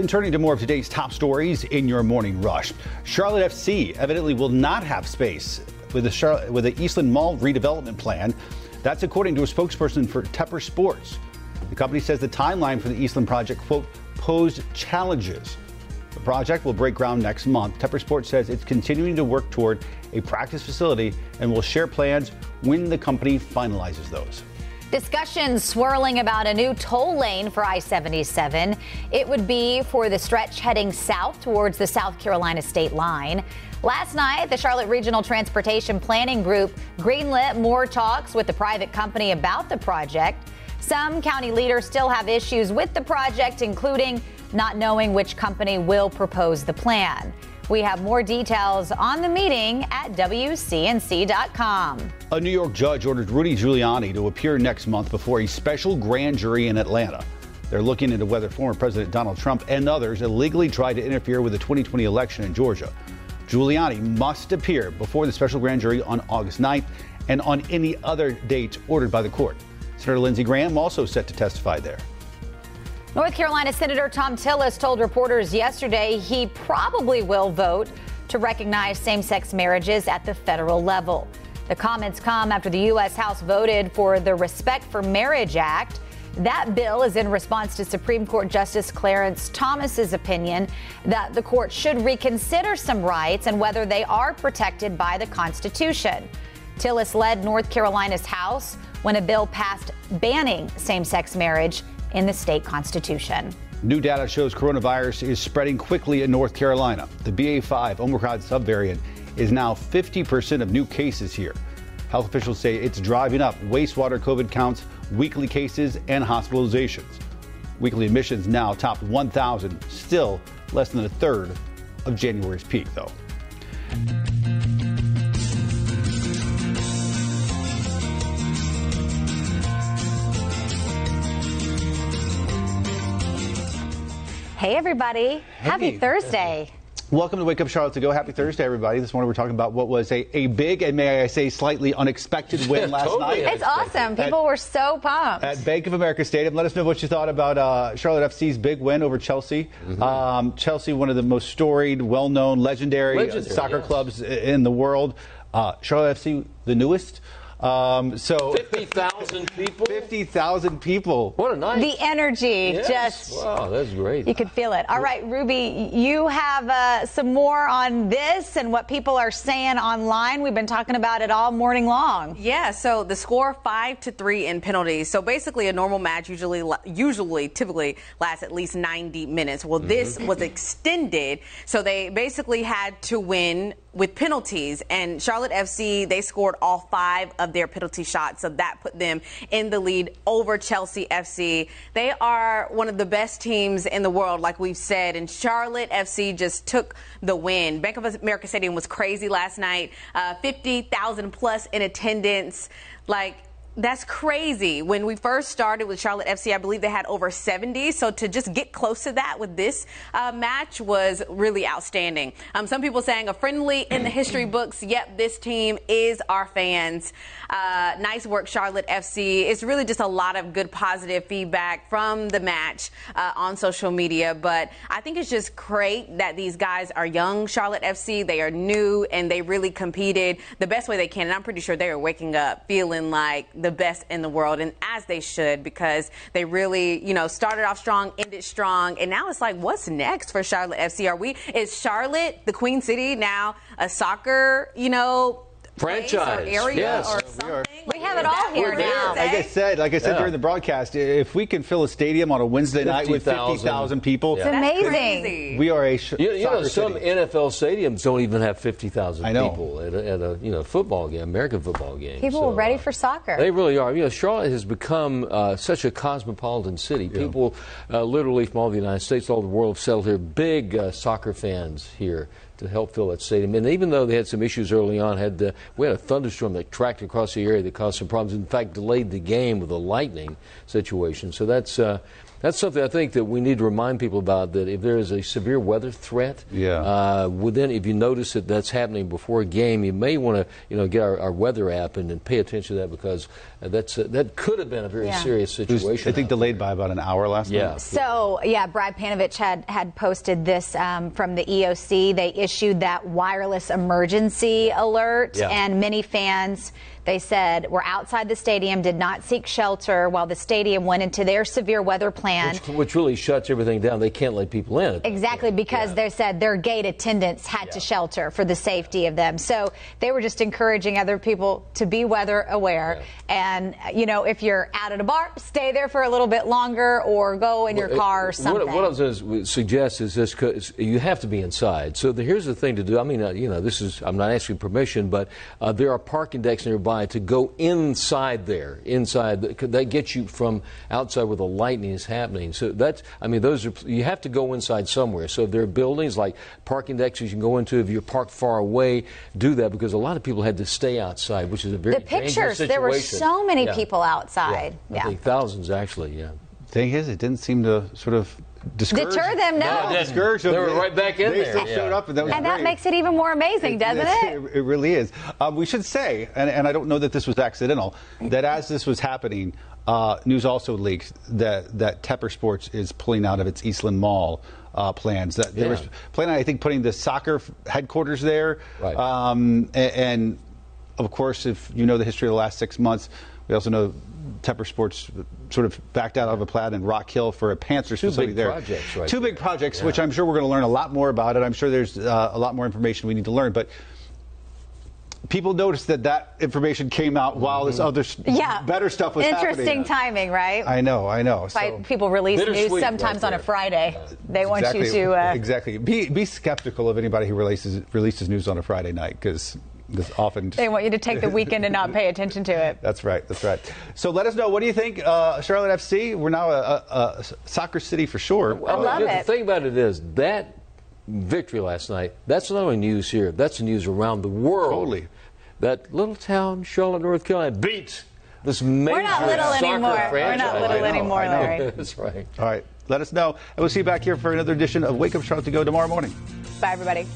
And turning to more of today's top stories in your morning rush, Charlotte FC evidently will not have space with the Eastland Mall redevelopment plan. That's according to a spokesperson for Tepper Sports. The company says the timeline for the Eastland project, quote, posed challenges. The project will break ground next month. Tepper Sports says it's continuing to work toward a practice facility and will share plans when the company finalizes those. Discussions swirling about a new toll lane for I-77. It would be for the stretch heading south towards the South Carolina state line. Last night, the Charlotte Regional Transportation Planning Group greenlit more talks with the private company about the project. Some county leaders still have issues with the project, including not knowing which company will propose the plan. We have more details on the meeting at WCNC.com. A New York judge ordered Rudy Giuliani to appear next month before a special grand jury in Atlanta. They're looking into whether former President Donald Trump and others illegally tried to interfere with the 2020 election in Georgia. Giuliani must appear before the special grand jury on August 9th and on any other dates ordered by the court. Senator Lindsey Graham also set to testify there. North Carolina Senator Tom Tillis told reporters yesterday he probably will vote to recognize same-sex marriages at the federal level. The comments come after the U.S. House voted for the Respect for Marriage Act. That bill is in response to Supreme Court Justice Clarence Thomas's opinion that the court should reconsider some rights and whether they are protected by the Constitution. Tillis led North Carolina's House when a bill passed banning same-sex marriage in the state constitution. New data shows coronavirus is spreading quickly in North Carolina. The BA.5 Omicron subvariant is now 50% of new cases here. Health officials say it's driving up wastewater COVID counts, weekly cases, and hospitalizations. Weekly admissions now top 1,000, still less than a third of January's peak, though. Hey, everybody. Hey. Happy Thursday. Welcome to Wake Up Charlotte to Go. Happy Thursday, everybody. This morning we're talking about what was a big and, may I say, slightly unexpected win last totally night. It's awesome. People were so pumped. At Bank of America Stadium. Let us know what you thought about Charlotte FC's big win over Chelsea. Mm-hmm. Chelsea, one of the most storied, well-known, legendary soccer clubs in the world. Charlotte FC, the newest. 50,000 people. 50,000 people. What a night. The energy, yes. Wow, that's great. You could feel it. All right, Ruby, you have some more on this and what people are saying online. We've been talking about it all morning long. Yeah, so the score 5-3 in penalties. So basically a normal match typically lasts at least 90 minutes. Well, this was extended, so they basically had to win with penalties, and Charlotte FC, they scored all 5 of their penalty shots, so that put them in the lead over Chelsea FC. They are one of the best teams in the world, like we've said, and Charlotte FC just took the win. Bank of America Stadium was crazy last night, 50,000 plus in attendance. Like, that's crazy. When we first started with Charlotte FC, I believe they had over 70. So to just get close to that with this match was really outstanding. Some people saying a friendly in the history books. Yep, this team is our fans. Nice work, Charlotte FC. It's really just a lot of good positive feedback from the match on social media. But I think it's just great that these guys are young. Charlotte FC, they are new, and they really competed the best way they can. And I'm pretty sure they are waking up feeling like the best in the world, and as they should, because they really, you know, started off strong, ended strong, and now it's like, what's next for Charlotte FC? Is Charlotte, the Queen City, now a soccer, you know, franchise, or area, yes, or something? We have it all here now. Like I said during the broadcast, if we can fill a stadium on a Wednesday night with 50,000 people, it's amazing. Crazy. We are a some city. NFL stadiums don't even have 50,000 people at a football game, American football game. People are ready for soccer. They really are. You know, Charlotte has become such a cosmopolitan city. Yeah. People literally from all the United States, all the world, settled here. Big soccer fans here to help fill that stadium. And even though they had some issues early on, we had a thunderstorm that tracked across the area that caused some problems, in fact delayed the game with a lightning situation. So that's that's something I think that we need to remind people about, that if there is a severe weather threat, within, if you notice that that's happening before a game, you may want to get our weather app and pay attention to that, because that's that could have been a very serious situation. It was, I think, delayed by about an hour last night. So, Brad Panovich had posted this from the EOC. They issued that wireless emergency alert, and many fans, they said, were outside the stadium, did not seek shelter while the stadium went into their severe weather plan. Which really shuts everything down. They can't let people in. Exactly, because they said their gate attendants had to shelter for the safety of them. So they were just encouraging other people to be weather aware. And, you know, if you're out at a bar, stay there for a little bit longer or go in your car or something. What I was going to suggest is this, because you have to be inside. So here's the thing to do. I mean, this is, I'm not asking permission, but there are parking decks nearby. To go inside there, that gets you from outside where the lightning is happening. So that's, I mean, those are, you have to go inside somewhere. So if there are buildings like parking decks you can go into, if you're parked far away, do that, because a lot of people had to stay outside, which is a very dangerous situation. The pictures, there were so many people outside. I think thousands, actually, Thing is, it didn't seem to sort of deter them, they were right back in there. They showed up, and that was great. That makes it even more amazing, doesn't it? It really is. We should say, and I don't know that this was accidental, that as this was happening, news also leaked that Tepper Sports is pulling out of its Eastland Mall plans. That they were planning, I think, putting the soccer headquarters there. Right. And of course, if you know the history of the last 6 months, we also know Tepper Sports sort of backed out of a plan in Rock Hill for a Panthers facility there. Two big projects, which I'm sure we're going to learn a lot more about, and I'm sure there's a lot more information we need to learn. But people noticed that information came out while this other better stuff was happening. Interesting timing, right? I know. So people release news sometimes on a Friday. They want you to be skeptical of anybody who releases news on a Friday night, because they want you to take the weekend and not pay attention to it. That's right. So let us know. What do you think, Charlotte FC? We're now a soccer city for sure. I love it. The thing about it is that victory last night, that's not only news here, that's news around the world. Totally. That little town, Charlotte, North Carolina, beats this major We're not little anymore. Larry. That's right. All right. Let us know. And we'll see you back here for another edition of Wake Up Charlotte to Go tomorrow morning. Bye, everybody.